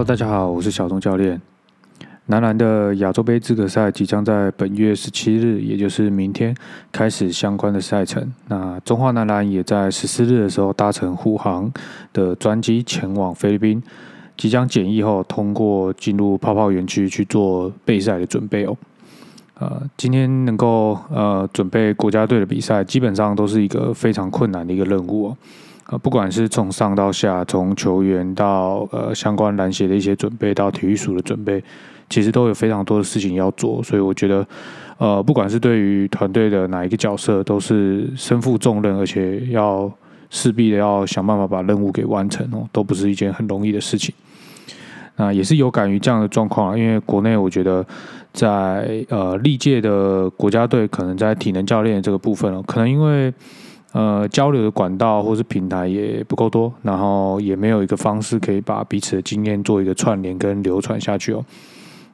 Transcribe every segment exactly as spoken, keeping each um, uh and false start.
Hello， 大家好，我是小钟教练。男篮的亚洲杯资格赛即将在本月十七日，也就是明天开始相关的赛程。那中华男篮也在十四日的时候搭乘护航的专机前往菲律宾，即将检疫后通过进入泡泡园区去做备赛的准备哦。呃，今天能够呃准备国家队的比赛，基本上都是一个非常困难的一个任务哦。呃，不管是从上到下，从球员到呃相关篮协的一些准备，到体育署的准备，其实都有非常多的事情要做。所以我觉得，呃，不管是对于团队的哪一个角色，都是身负重任，而且要势必的要想办法把任务给完成哦，都不是一件很容易的事情。那也是有感于这样的状况啊，因为国内我觉得在呃历届的国家队，可能在体能教练的这个部分哦，可能因为。呃，交流的管道或是平台也不够多，然后也没有一个方式可以把彼此的经验做一个串联跟流传下去哦。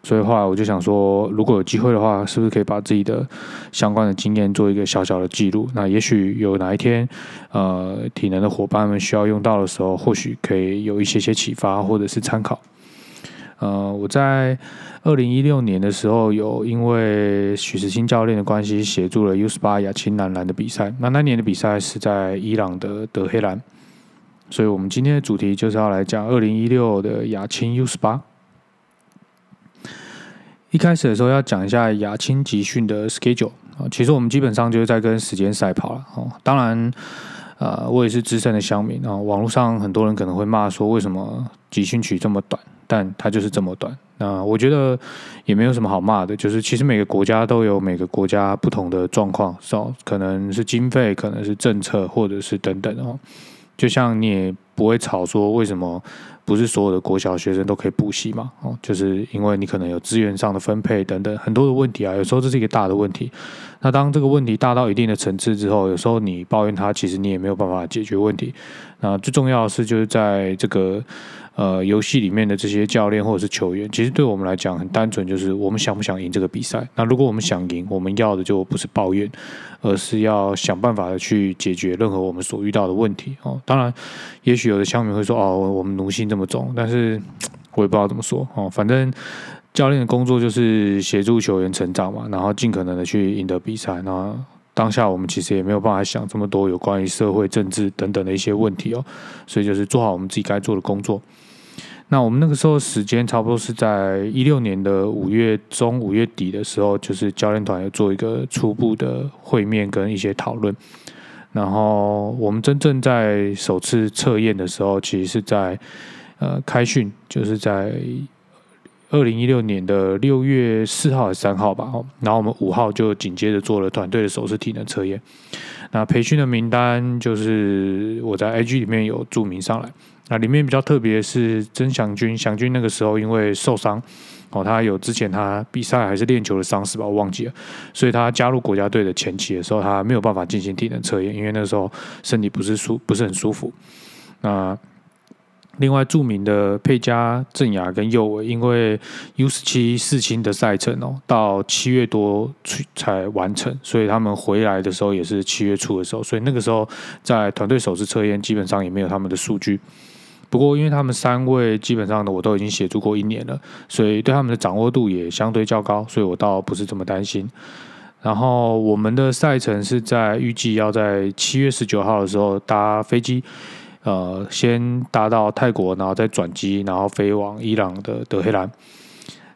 所以后来我就想说，如果有机会的话，是不是可以把自己的相关的经验做一个小小的记录？那也许有哪一天，呃，体能的伙伴们需要用到的时候，或许可以有一些些启发或者是参考。呃，我在二零一六年的时候，有因为许时清教练的关系，协助了 U 十八 亚青男篮的比赛。那那年的比赛是在伊朗的德黑兰，所以我们今天的主题就是要来讲二零一六的亚青 U 十八。一开始的时候要讲一下亚青集训的 schedule， 其实我们基本上就是在跟时间赛跑了哦。当然。呃，我也是资深的乡民啊。网络上很多人可能会骂说，为什么集训期这么短？但它就是这么短。那我觉得也没有什么好骂的，就是其实每个国家都有每个国家不同的状况，可能是经费，可能是政策，或者是等等哦。就像你也不会吵说，为什么不是所有的国小学生都可以补习嘛？哦，就是因为你可能有资源上的分配等等很多的问题啊。有时候这是一个大的问题。那当这个问题大到一定的层次之后，有时候你抱怨它，其实你也没有办法解决问题。那最重要的是，就是在这个呃游戏里面的这些教练或者是球员，其实对我们来讲很单纯，就是我们想不想赢这个比赛。那如果我们想赢，我们要的就不是抱怨，而是要想办法的去解决任何我们所遇到的问题哦。当然，也许有的乡民会说，哦，我们奴性这么重，但是我也不知道怎么说哦。反正教练的工作就是协助球员成长嘛，然后尽可能的去赢得比赛。那当下我们其实也没有办法想这么多有关于社会政治等等的一些问题哦，所以就是做好我们自己该做的工作。那我们那个时候时间差不多是在一六年的五月中、五月底的时候，就是教练团有做一个初步的会面跟一些讨论。然后我们真正在首次测验的时候，其实是在呃开训，就是在二零一六年的六月四号还是三号吧。然后我们五号就紧接着做了团队的首次体能测验。那培训的名单就是我在 I G 里面有注明上来。那里面比较特别是曾祥军，祥军那个时候因为受伤。哦，他有之前他比赛还是练球的伤势吧，我忘记了，所以他加入国家队的前期的时候，他没有办法进行体能测验，因为那时候身体不是舒不是很舒服。那另外著名的佩嘉、郑雅跟佑伟，因为 U 十七 世青的赛程哦，到七月多才完成，所以他们回来的时候也是七月初的时候，所以那个时候在团队首次测验基本上也没有他们的数据。不过，因为他们三位基本上的我都已经协助过一年了，所以对他们的掌握度也相对较高，所以我倒不是这么担心。然后我们的赛程是在预计要在七月十九号的时候搭飞机，呃，先搭到泰国，然后再转机，然后飞往伊朗的德黑兰。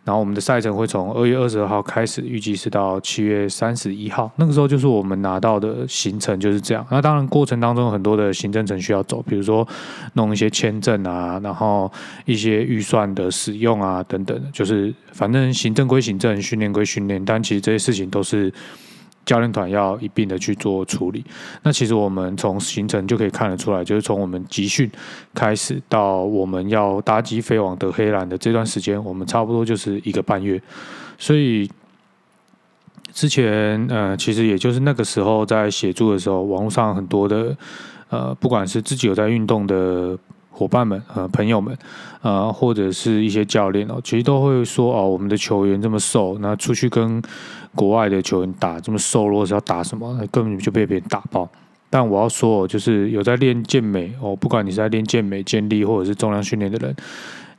然后我们的赛程会从二月二十二号开始，预计是到七月三十一号。那个时候就是我们拿到的行程就是这样。那当然过程当中有很多的行政程序要走，比如说弄一些签证啊，然后一些预算的使用啊等等。就是反正行政归行政，训练归训练，但其实这些事情都是教练团要一并的去做处理。那其实我们从行程就可以看得出来，就是从我们集训开始到我们要搭机飞往德黑兰的这段时间，我们差不多就是一个半月。所以之前呃，其实也就是那个时候在协助的时候，网络上很多的呃，不管是自己有在运动的伙伴们、呃、朋友们、呃、或者是一些教练哦，其实都会说哦，我们的球员这么瘦，那出去跟国外的球员打这么瘦弱是要打什么？根本就被别人打爆。但我要说，就是有在练健美哦，不管你是在练健美、健力或者是重量训练的人，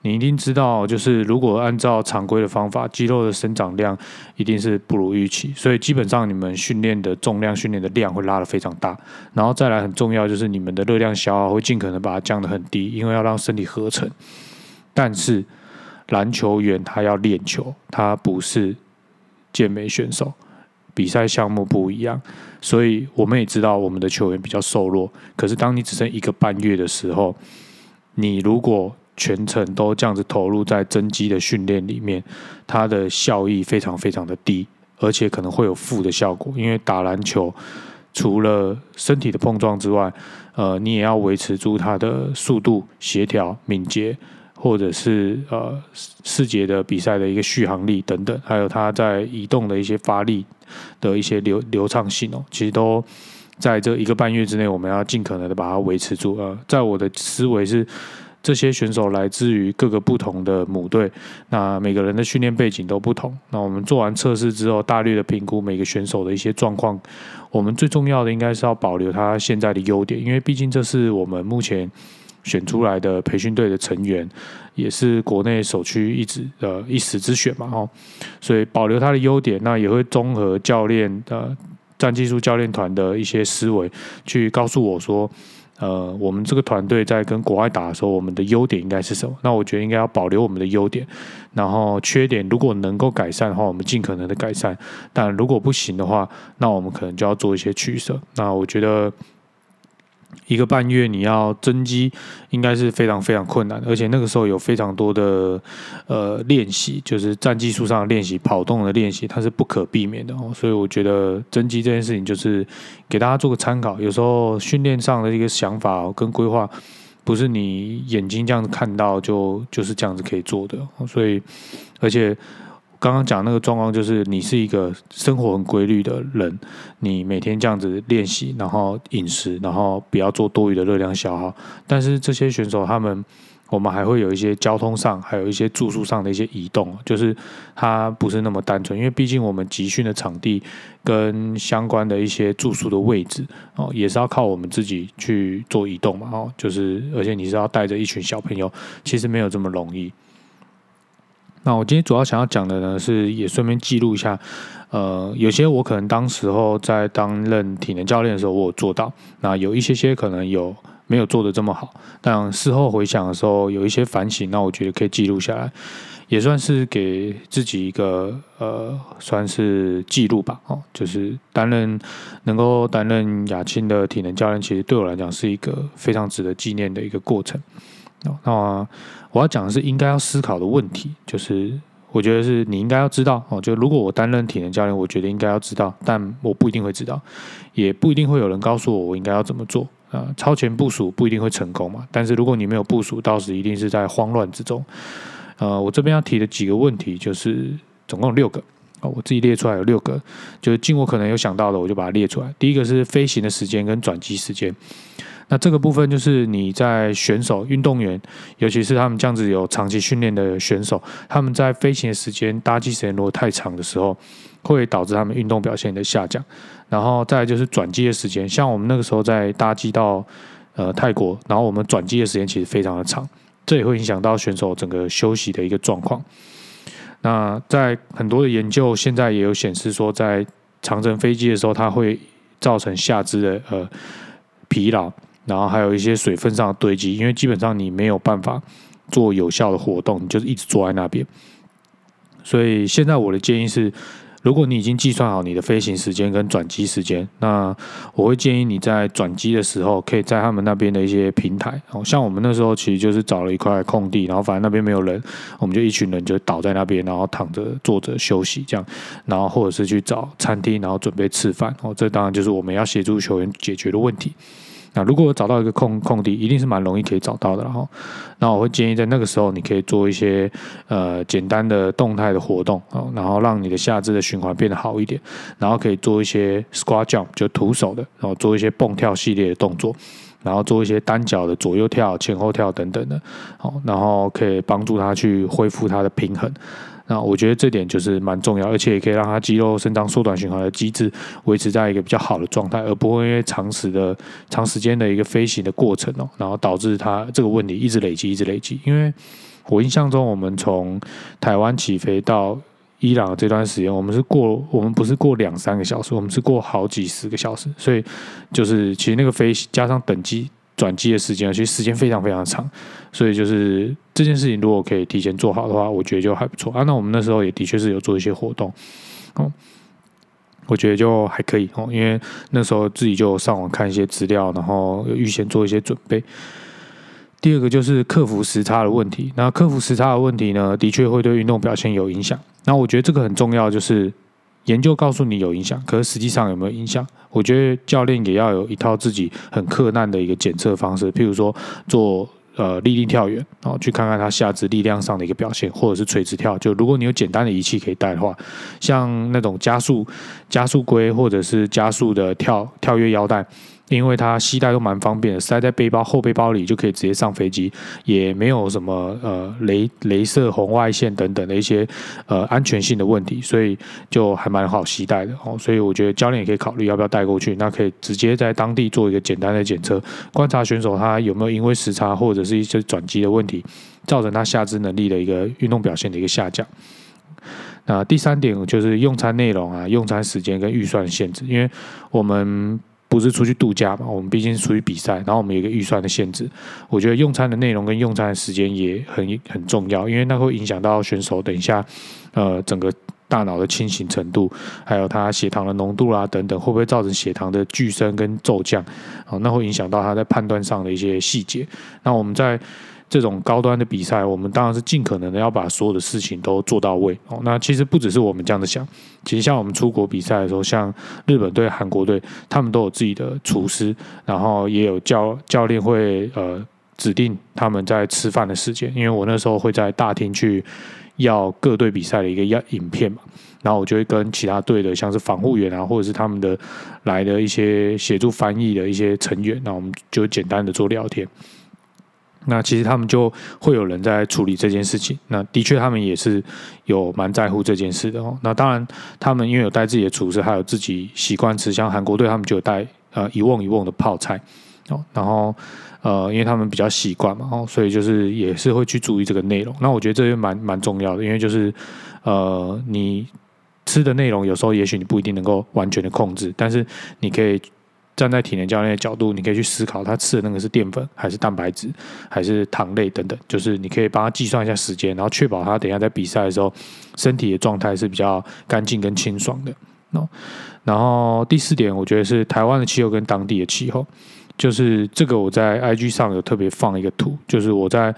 你一定知道，就是如果按照常规的方法，肌肉的生长量一定是不如预期，所以基本上你们训练的重量、训练的量会拉得非常大。然后再来很重要就是你们的热量消耗会尽可能把它降得很低，因为要让身体合成。但是篮球员他要练球，他不是健美选手。比赛项目不一样，所以我们也知道我们的球员比较瘦弱。可是当你只剩一个半月的时候，你如果全程都这样子投入在增肌的训练里面，它的效益非常非常的低，而且可能会有负的效果。因为打篮球除了身体的碰撞之外，呃，你也要维持住它的速度、协调、敏捷，或者是呃世界的比赛的一个续航力等等，还有它在移动的一些发力的一些 流, 流畅性哦，其实都在这一个半月之内，我们要尽可能的把它维持住。呃，在我的思维是，这些选手来自于各个不同的母队，那每个人的训练背景都不同。那我们做完测试之后，大略的评估每个选手的一些状况。我们最重要的应该是要保留他现在的优点，因为毕竟这是我们目前选出来的培训队的成员，也是国内首屈一指呃一时之选嘛，哦，所以保留他的优点，那也会综合教练呃战技术教练团的一些思维，去告诉我说，呃，我们这个团队在跟国外打的时候，我们的优点应该是什么？那我觉得应该要保留我们的优点，然后缺点如果能够改善的话，我们尽可能的改善；但如果不行的话，那我们可能就要做一些取舍。那我觉得，一个半月你要增肌应该是非常非常困难，而且那个时候有非常多的呃练习，就是战技术上的练习、跑动的练习，它是不可避免的哦。所以我觉得增肌这件事情就是给大家做个参考，有时候训练上的一个想法哦，跟规划不是你眼睛这样子看到就就是这样子可以做的哦。所以而且刚刚讲那个状况就是你是一个生活很规律的人，你每天这样子练习，然后饮食，然后不要做多余的热量消耗。但是这些选手他们，我们还会有一些交通上，还有一些住宿上的一些移动，就是它不是那么单纯，因为毕竟我们集训的场地跟相关的一些住宿的位置哦，也是要靠我们自己去做移动嘛哦，就是而且你是要带着一群小朋友，其实没有这么容易。那我今天主要想要讲的呢，是也顺便记录一下，呃，有些我可能当时候在担任体能教练的时候，我有做到；那有一些些可能有没有做得这么好，但事后回想的时候，有一些反省，那我觉得可以记录下来，也算是给自己一个呃，算是记录吧。哦，就是担任能够担任亚青的体能教练，其实对我来讲是一个非常值得纪念的一个过程。那我要讲的是应该要思考的问题，就是我觉得是你应该要知道哦，就如果我担任体能教练，我觉得应该要知道，但我不一定会知道，也不一定会有人告诉我我应该要怎么做啊，呃。超前部署不一定会成功嘛，但是如果你没有部署，到时一定是在慌乱之中。呃，我这边要提的几个问题就是总共有六个。我自己列出来有六个，就是尽我可能有想到的，我就把它列出来。第一个是飞行的时间跟转机时间，那这个部分就是你在选手、运动员，尤其是他们这样子有长期训练的选手，他们在飞行的时间、搭机时间如果太长的时候，会导致他们运动表现的下降。然后再来就是转机的时间，像我们那个时候在搭机到呃泰国，然后我们转机的时间其实非常的长，这也会影响到选手整个休息的一个状况。那在很多的研究现在也有显示说，在长程飞机的时候，它会造成下肢的呃疲劳，然后还有一些水分上的堆积，因为基本上你没有办法做有效的活动，你就是一直坐在那边。所以现在我的建议是，如果你已经计算好你的飞行时间跟转机时间，那我会建议你在转机的时候，可以在他们那边的一些平台，像我们那时候其实就是找了一块空地，然后反正那边没有人，我们就一群人就倒在那边，然后躺着坐着休息这样，然后或者是去找餐厅，然后准备吃饭。这当然就是我们要协助球员解决的问题。那如果找到一个 空, 空地，一定是蛮容易可以找到的啦。那我会建议在那个时候，你可以做一些呃简单的动态的活动，哦，然后让你的下肢的循环变得好一点，然后可以做一些 squat jump 就徒手的，然后做一些蹦跳系列的动作，然后做一些单脚的左右跳、前后跳等等的，哦，然后可以帮助他去恢复他的平衡。那我觉得这点就是蛮重要，而且也可以让他肌肉伸张缩短循环的机制维持在一个比较好的状态，而不会因为长时的长时间的一个飞行的过程哦，然后导致他这个问题一直累积一直累积。因为我印象中我们从台湾起飞到伊朗的这段时间，我们是过我们不是过两三个小时，我们是过好几十个小时，所以就是其实那个飞加上等机转机的时间，其实时间非常非常长，所以就是这件事情如果可以提前做好的话，我觉得就还不错啊。那我们那时候也的确是有做一些活动，哦，我觉得就还可以哦，因为那时候自己就上网看一些资料，然后预先做一些准备。第二个就是克服时差的问题，那克服时差的问题呢，的确会对运动表现有影响。那我觉得这个很重要，就是研究告诉你有影响，可是实际上有没有影响？我觉得教练也要有一套自己很克难的一个检测方式，譬如说做呃立定跳远，然后去看看他下肢力量上的一个表现，或者是垂直跳。就如果你有简单的仪器可以带的话，像那种加速加速规或者是加速的跳跳跃腰带。因为它携带都蛮方便的，塞在背包后背包里就可以直接上飞机，也没有什么呃雷雷射红外线等等的一些呃安全性的问题，所以就还蛮好携带的哦。所以我觉得教练也可以考虑要不要带过去，那可以直接在当地做一个简单的检测，观察选手他有没有因为时差或者是一些转机的问题，造成他下肢能力的一个运动表现的一个下降。那第三点就是用餐内容啊、用餐时间跟预算限制，因为我们不是出去度假嘛，我们毕竟是出去比赛，然后我们有一个预算的限制。我觉得用餐的内容跟用餐的时间也 很, 很重要，因为那会影响到选手等一下呃整个大脑的清醒程度，还有他血糖的浓度啦、啊、等等，会不会造成血糖的剧升跟骤降，哦，那会影响到他在判断上的一些细节。那我们在这种高端的比赛，我们当然是尽可能的要把所有的事情都做到位，哦，那其实不只是我们这样子想，其实像我们出国比赛的时候，像日本队、韩国队，他们都有自己的厨师，然后也有教教练会呃指定他们在吃饭的时间，因为我那时候会在大厅去要各队比赛的一个影片嘛，然后我就会跟其他队的像是防护员啊，或者是他们的来的一些协助翻译的一些成员，那我们就简单的做聊天。那其实他们就会有人在处理这件事情，那的确他们也是有蛮在乎这件事的哦。那当然他们因为有带自己的厨师，还有自己习惯吃，像韩国队他们就有带呃一瓮一瓮的泡菜哦，然后呃因为他们比较习惯嘛，哦，所以就是也是会去注意这个内容。那我觉得这也蛮蛮重要的，因为就是呃你吃的内容有时候也许你不一定能够完全的控制，但是你可以站在体能教练的角度，你可以去思考他吃的那个是淀粉还是蛋白质还是糖类等等，就是你可以帮他计算一下时间，然后确保他等一下在比赛的时候身体的状态是比较干净跟清爽的。然后第四点我觉得是台湾的气候跟当地的气候，就是这个我在 I G 上有特别放一个图，就是我在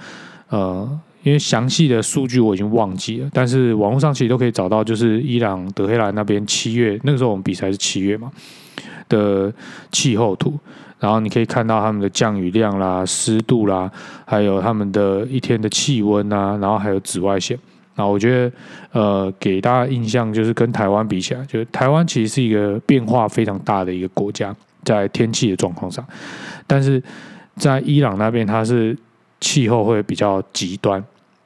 呃因为详细的数据我已经忘记了，但是网络上其实都可以找到，就是伊朗德黑兰那边七月那个时候我们比赛是七月嘛的气候图，然后你可以看到他们的降雨量啦、湿度啦，还有他们的一天的气温啊，然后还有紫外线。那我觉得呃给大家印象就是跟台湾比起来，就是台湾其实是一个变化非常大的一个国家，在天气的状况上，但是在伊朗那边它是气候会比较极端。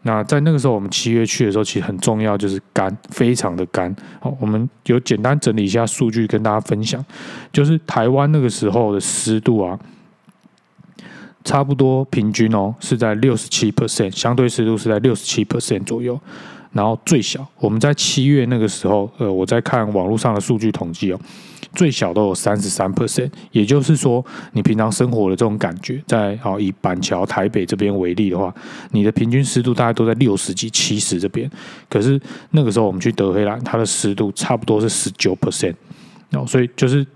那在那个时候我们七月去的时候，其实很重要就是干，非常的干。好，我们有简单整理一下数据跟大家分享，就是台湾那个时候的湿度啊，差不多平均哦是在 百分之六十七， 相对湿度是在 百分之六十七 左右。然后最小我们在七月那个时候，呃，我在看网络上的数据统计哦，最小都有 百分之三十三， 也就是说你平常生活的这种感觉，在以板桥台北这边为例的话，你的平均湿度大概都在六十几七十这边，可是那个时候我们去德黑兰，它的湿度差不多是 百分之十九， 所以就是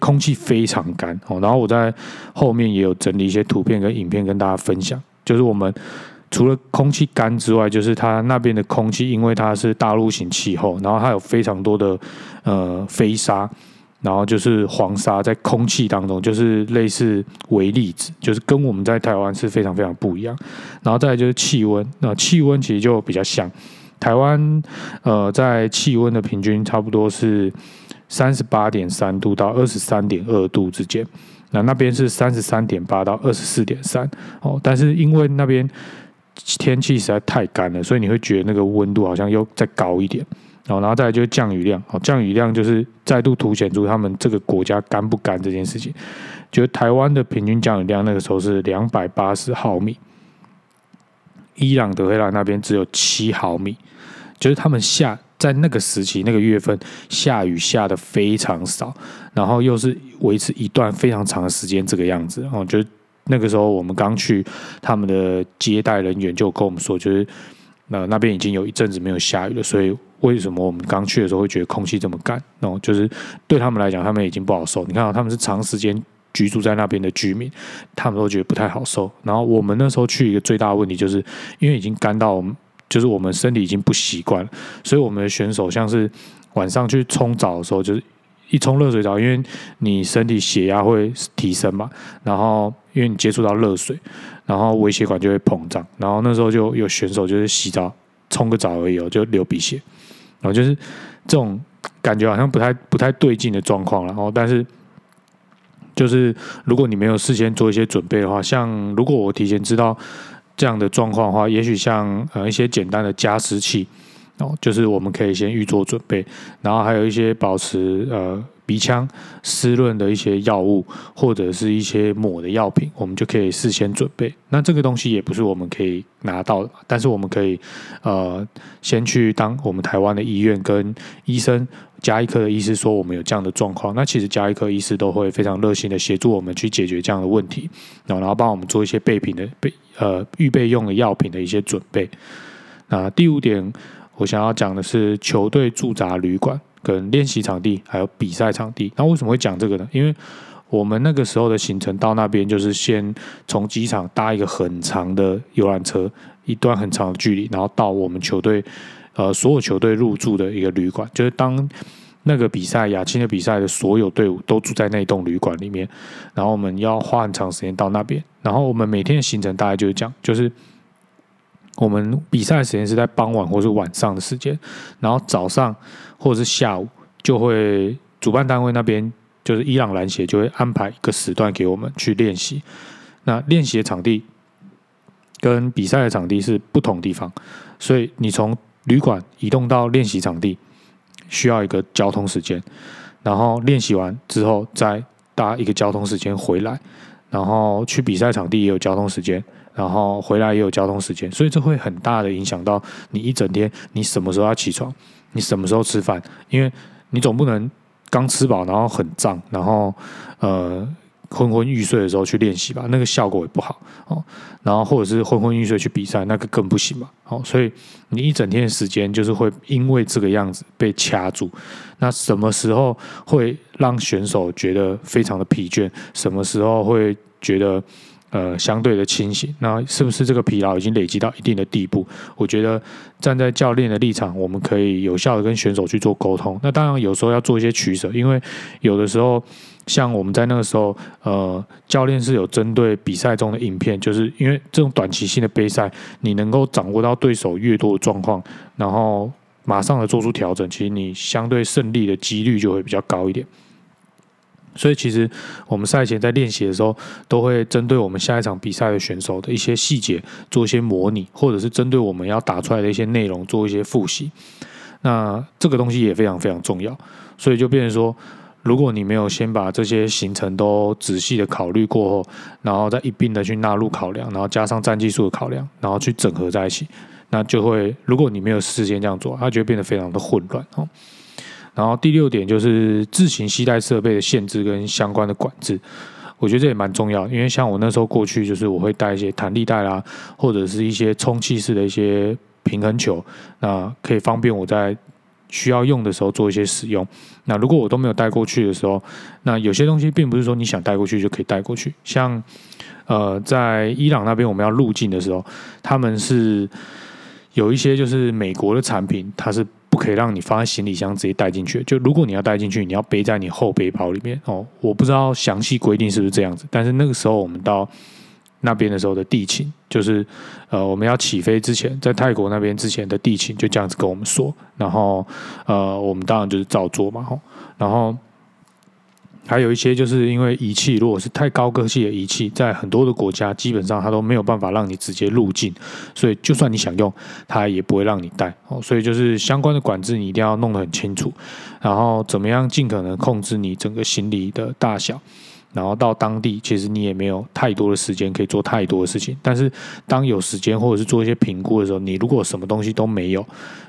空气非常干。然后我在后面也有整理一些图片跟影片跟大家分享，就是我们除了空气干之外，就是它那边的空气因为它是大陆型气候，然后它有非常多的呃飞沙，然后就是黄沙在空气当中，就是类似微粒子，就是跟我们在台湾是非常非常不一样。然后再来就是气温，那气温其实就比较像台湾，呃，在气温的平均差不多是 三十八点三 度到 二十三点二 度之间，那那边是 三十三点八 到 二十四点三、哦，但是因为那边天气实在太干了，所以你会觉得那个温度好像又再高一点。然后再来就是降雨量，降雨量就是再度凸显出他们这个国家干不干这件事情。就是台湾的平均降雨量那个时候是两百八十毫米，伊朗德黑兰那边只有七毫米，就是他们下在那个时期那个月份下雨下的非常少，然后又是维持一段非常长的时间这个样子。哦，就是那个时候我们刚去，他们的接待人员就跟我们说，就是那那边已经有一阵子没有下雨了，所以为什么我们刚去的时候会觉得空气这么干？然后就是对他们来讲，他们已经不好受。你看到他们是长时间居住在那边的居民，他们都觉得不太好受。然后我们那时候去一个最大的问题，就是因为已经干到我们，就是我们身体已经不习惯了，所以我们的选手像是晚上去冲澡的时候，就是一冲热水澡，因为你身体血压会提升嘛，然后因为你接触到热水，然后微血管就会膨胀，然后那时候就有选手就是洗澡冲个澡而已，哦，就流鼻血，然后就是这种感觉好像不太不太对劲的状况，然后但是就是如果你没有事先做一些准备的话，像如果我提前知道这样的状况的话，也许像、呃、一些简单的加湿器。哦，就是我们可以先预做准备，然后还有一些保持呃鼻腔湿润的一些药物，或者是一些抹的药品，我们就可以事先准备。那这个东西也不是我们可以拿到的，但是我们可以呃先去当我们台湾的医院跟医生家医科的医师说我们有这样的状况，那其实家医科医师都会非常热心的协助我们去解决这样的问题，然后帮我们做一些备品的备呃预备用的药品的一些准备。那第五点。我想要讲的是球队驻扎旅馆跟练习场地还有比赛场地。那为什么会讲这个呢？因为我们那个时候的行程到那边就是先从机场搭一个很长的游览车，一段很长的距离，然后到我们球队呃所有球队入住的一个旅馆，就是当那个比赛亚青的比赛的所有队伍都住在那一栋旅馆里面，然后我们要花很长时间到那边。然后我们每天的行程大概就是这样，就是我们比赛的时间是在傍晚或是晚上的时间，然后早上或者是下午就会主办单位那边就是伊朗篮协就会安排一个时段给我们去练习。那练习的场地跟比赛的场地是不同地方，所以你从旅馆移动到练习场地需要一个交通时间，然后练习完之后再搭一个交通时间回来，然后去比赛场地也有交通时间，然后回来也有交通时间，所以这会很大的影响到你一整天，你什么时候要起床，你什么时候吃饭，因为你总不能刚吃饱然后很胀，然后呃昏昏欲睡的时候去练习吧，那个效果也不好哦。然后或者是昏昏欲睡去比赛，那个更不行嘛。哦，所以你一整天的时间就是会因为这个样子被掐住。那什么时候会让选手觉得非常的疲倦？什么时候会觉得？呃，相对的清醒，那是不是这个疲劳已经累积到一定的地步？我觉得站在教练的立场，我们可以有效的跟选手去做沟通。那当然有时候要做一些取舍，因为有的时候像我们在那个时候，呃，教练是有针对比赛中的影片，就是因为这种短期性的杯赛，你能够掌握到对手越多的状况，然后马上的做出调整，其实你相对胜利的几率就会比较高一点。所以其实我们赛前在练习的时候，都会针对我们下一场比赛的选手的一些细节做一些模拟，或者是针对我们要打出来的一些内容做一些复习。那这个东西也非常非常重要，所以就变成说，如果你没有先把这些行程都仔细的考虑过后，然后再一并的去纳入考量，然后加上战技术的考量，然后去整合在一起，那就会如果你没有事先这样做，它就会变得非常的混乱哦。然后第六点就是自行携带设备的限制跟相关的管制，我觉得这也蛮重要，因为像我那时候过去，就是我会带一些弹力带啦，或者是一些充气式的一些平衡球，那可以方便我在需要用的时候做一些使用。那如果我都没有带过去的时候，那有些东西并不是说你想带过去就可以带过去，像呃在伊朗那边我们要入境的时候，他们是有一些就是美国的产品，它是不可以让你放在行李箱直接带进去，就如果你要带进去，你要背在你后背包里面哦。我不知道详细规定是不是这样子，但是那个时候我们到那边的时候的地勤，就是呃我们要起飞之前，在泰国那边之前的地勤就这样子跟我们说，然后呃我们当然就是照做嘛吼。然后还有一些就是因为仪器，如果是太高科技的仪器，在很多的国家基本上它都没有办法让你直接入境，所以就算你想用，它也不会让你带哦。所以就是相关的管制你一定要弄得很清楚，然后怎么样尽可能控制你整个行李的大小，然后到当地其实你也没有太多的时间可以做太多的事情，但是当有时间或者是做一些评估的时候，你如果什么东西都没有，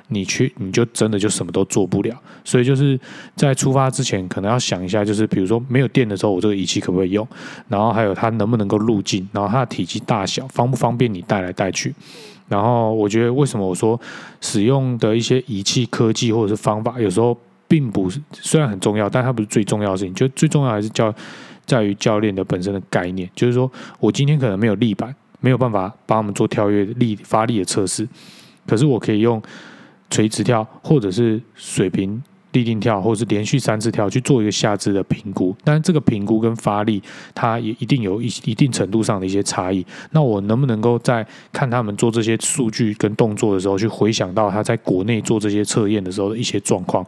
你去你就真的就什么都做不了。所以就是在出发之前可能要想一下，就是比如说没有电的时候我这个仪器可不可以用，然后还有它能不能够入镜，然后它的体积大小方不方便你带来带去。然后我觉得为什么我说使用的一些仪器科技或者是方法有时候并不是，虽然很重要，但它不是最重要的事情。就最重要还是教在于教练的本身的概念，就是说我今天可能没有力板，没有办法帮他们做跳跃力发力的测试，可是我可以用垂直跳或者是水平立定跳或者是连续三次跳去做一个下肢的评估，但这个评估跟发力它也一定有 一, 一定程度上的一些差异。那我能不能够在看他们做这些数据跟动作的时候去回想到他在国内做这些测验的时候的一些状况，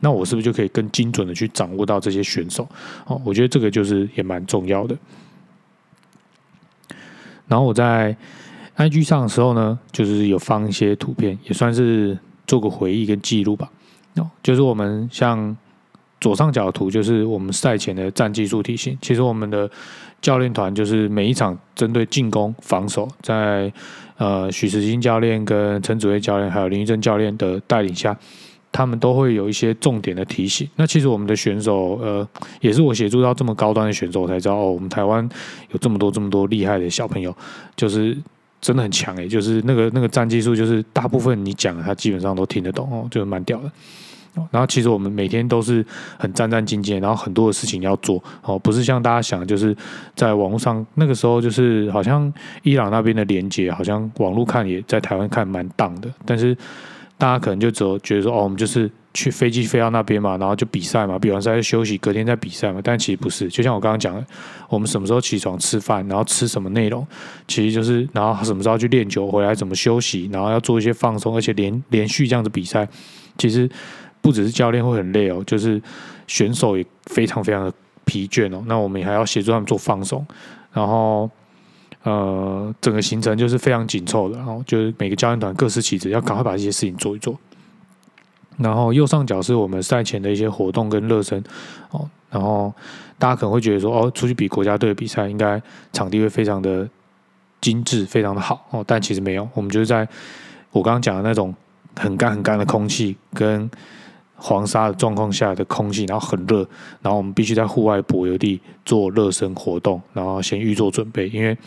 那我是不是就可以更精准的去掌握到这些选手？哦，我觉得这个就是也蛮重要的。然后我在 I G 上的时候呢，就是有放一些图片，也算是做个回忆跟记录吧。哦，就是我们像左上角的图，就是我们赛前的战技术体系。其实我们的教练团就是每一场针对进攻、防守，在呃许时清教练、跟陈子威教练还有林玉珍教练的带领下，他们都会有一些重点的提醒。那其实我们的选手，呃，也是我协助到这么高端的选手，我才知道哦，我们台湾有这么多这么多厉害的小朋友，就是真的很强欸，就是那个那个战技术，就是大部分你讲的他基本上都听得懂哦，就是蛮屌的。然后其实我们每天都是很战战兢兢，然后很多的事情要做哦，不是像大家想，就是在网络上那个时候，就是好像伊朗那边的连结，好像网络看也在台湾看蛮荡的，但是大家可能就只有觉得说，哦，我们就是去飞机飞到那边嘛，然后就比赛嘛，比完赛就休息，隔天再比赛嘛。但其实不是，就像我刚刚讲的，我们什么时候起床吃饭，然后吃什么内容，其实就是，然后什么时候去练球，回来怎么休息，然后要做一些放松，而且连连续这样子比赛，其实不只是教练会很累哦，就是选手也非常非常的疲倦哦。那我们也还要协助他们做放松，然后。呃，整个行程就是非常紧凑的，然后就是每个教练团各司其职，要赶快把这些事情做一做。然后右上角是我们赛前的一些活动跟热身哦，然后大家可能会觉得说，哦，出去比国家队比赛，应该场地会非常的精致，非常的好哦，但其实没有，我们就是在我刚刚讲的那种很干很干的空气跟黄沙的状况下的空气，然后很热，然后我们必须在户外柏油地做热身活动，然后先预做准备，因为。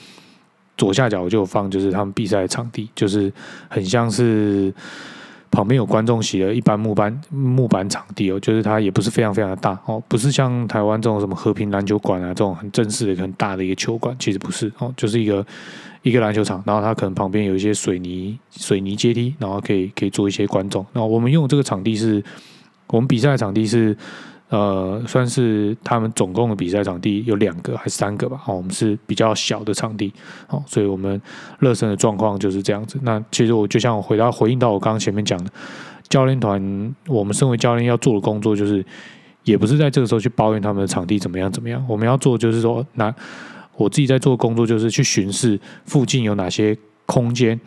左下角我就有放，就是他们比赛的场地，就是很像是旁边有观众席的一般木板木板场地哦，就是它也不是非常非常的大哦，不是像台湾这种什么和平篮球馆啊这种很正式的很大的一个球馆，其实不是哦，就是一个一个篮球场，然后它可能旁边有一些水泥水泥阶梯，然后可以可以做一些观众。那我们用这个场地是，我们比赛的场地是。呃，算是他们总共的比赛场地有两个还是三个吧，哦，我们是比较小的场地，哦，所以我们热身的状况就是这样子。那其实我就像我回到回应到我刚刚前面讲的，教练团我们身为教练要做的工作就是，也不是在这个时候去抱怨他们的场地怎么样怎么样，我们要做就是说，那我自己在做的工作就是去巡视附近有哪些空间，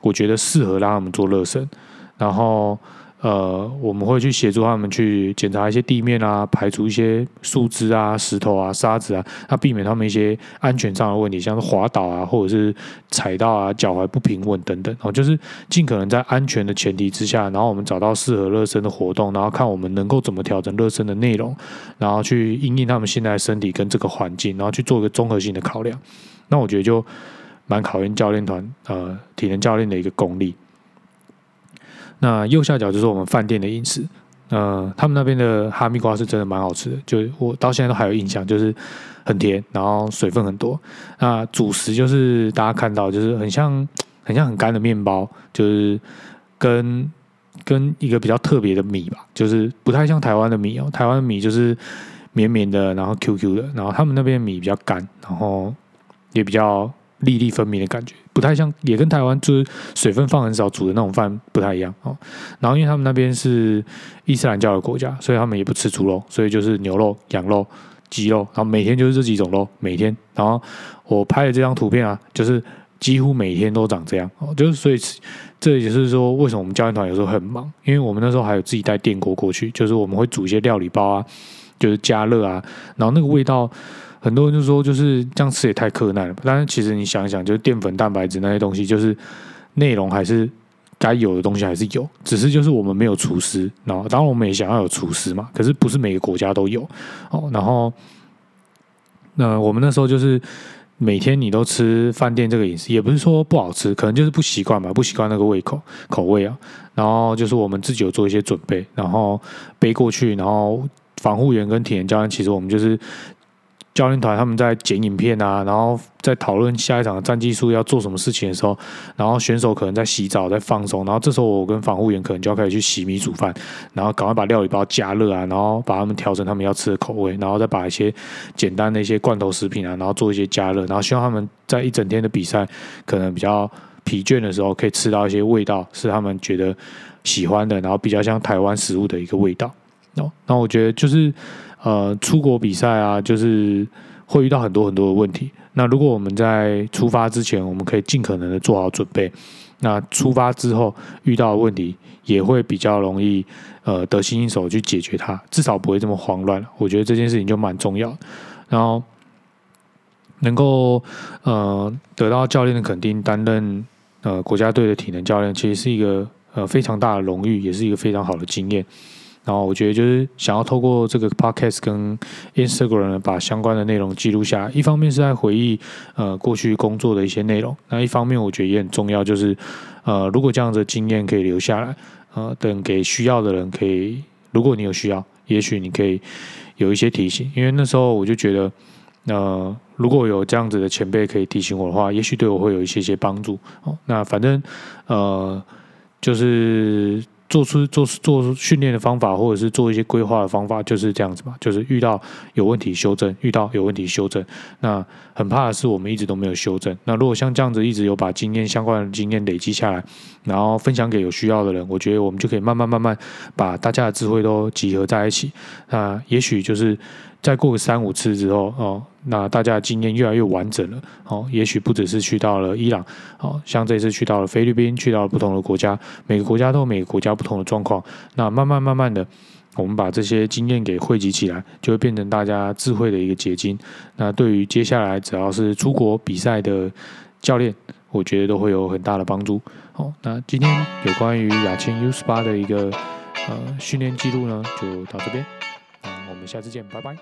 我觉得适合让他们做热身，然后。呃，我们会去协助他们去检查一些地面啊，排除一些树枝啊、石头啊、沙子啊，那避免他们一些安全上的问题，像是滑倒啊，或者是踩到啊、脚踝不平稳等等。哦，就是尽可能在安全的前提之下，然后我们找到适合热身的活动，然后看我们能够怎么调整热身的内容，然后去因应他们现在的身体跟这个环境，然后去做一个综合性的考量。那我觉得就蛮考验教练团呃体能教练的一个功力。那右下角就是我们饭店的饮食，呃，他们那边的哈密瓜是真的蛮好吃的，就我到现在都还有印象，就是很甜，然后水分很多。那主食就是大家看到，就是很像很像很干的面包，就是跟跟一个比较特别的米吧，就是不太像台湾的米哦，台湾的米就是绵绵的，然后 Q Q 的，然后他们那边的米比较干，然后也比较。粒粒分明的感觉，不太像，也跟台湾就是水分放很少煮的那种饭不太一样哦。然后因为他们那边是伊斯兰教的国家，所以他们也不吃猪肉，所以就是牛肉、羊肉、鸡肉，然后每天就是这几种肉，每天。然后我拍的这张图片啊，就是几乎每天都长这样哦，就是所以这也是说为什么我们教练团有时候很忙，因为我们那时候还有自己带电锅过去，就是我们会煮一些料理包啊，就是加热啊，然后那个味道。很多人就说就是这样吃也太克难了，但是其实你想一想，就是淀粉、蛋白质那些东西，就是内容还是该有的东西还是有，只是就是我们没有厨师，然后当然我们也想要有厨师嘛，可是不是每个国家都有哦。然后，那我们那时候就是每天你都吃饭店这个饮食，也不是说不好吃，可能就是不习惯吧，不习惯那个胃口口味啊。然后就是我们自己有做一些准备，然后背过去，然后防护员跟体能教练，其实我们就是。教练团他们在剪影片啊，然后在讨论下一场的战技术要做什么事情的时候，然后选手可能在洗澡在放松，然后这时候我跟防护员可能就要开始去洗米煮饭，然后赶快把料理包加热啊，然后把他们调成他们要吃的口味，然后再把一些简单的一些罐头食品啊，然后做一些加热，然后希望他们在一整天的比赛可能比较疲倦的时候可以吃到一些味道是他们觉得喜欢的，然后比较像台湾食物的一个味道。那我觉得就是呃，出国比赛啊，就是会遇到很多很多的问题。那如果我们在出发之前，我们可以尽可能的做好准备，那出发之后遇到的问题也会比较容易呃得心应手去解决它，至少不会这么慌乱。我觉得这件事情就蛮重要的。然后能够呃得到教练的肯定，担任呃国家队的体能教练，其实是一个呃非常大的荣誉，也是一个非常好的经验。然后我觉得就是想要透过这个 podcast 跟 Instagram 把相关的内容记录下来，一方面是在回忆呃过去工作的一些内容，那一方面我觉得也很重要，就是呃如果这样的经验可以留下来，呃等给需要的人可以，如果你有需要，也许你可以有一些提醒，因为那时候我就觉得，呃如果有这样子的前辈可以提醒我的话，也许对我会有一些些帮助。哦，那反正呃就是。做出做做训练的方法，或者是做一些规划的方法，就是这样子嘛。就是遇到有问题修正，遇到有问题修正。那很怕的是我们一直都没有修正。那如果像这样子一直有把经验相关的经验累积下来，然后分享给有需要的人，我觉得我们就可以慢慢慢慢把大家的智慧都集合在一起。那也许就是再过个三五次之后哦，那大家的经验越来越完整了哦。也许不只是去到了伊朗哦，像这次去到了菲律宾，去到了不同的国家，每个国家都有每个国家不同的状况。那慢慢慢慢的，我们把这些经验给汇集起来，就会变成大家智慧的一个结晶。那对于接下来只要是出国比赛的教练，我觉得都会有很大的帮助。哦，那今天有关于亚青 U 十八的一个呃训练记录呢，就到这边。我们下次见，拜拜。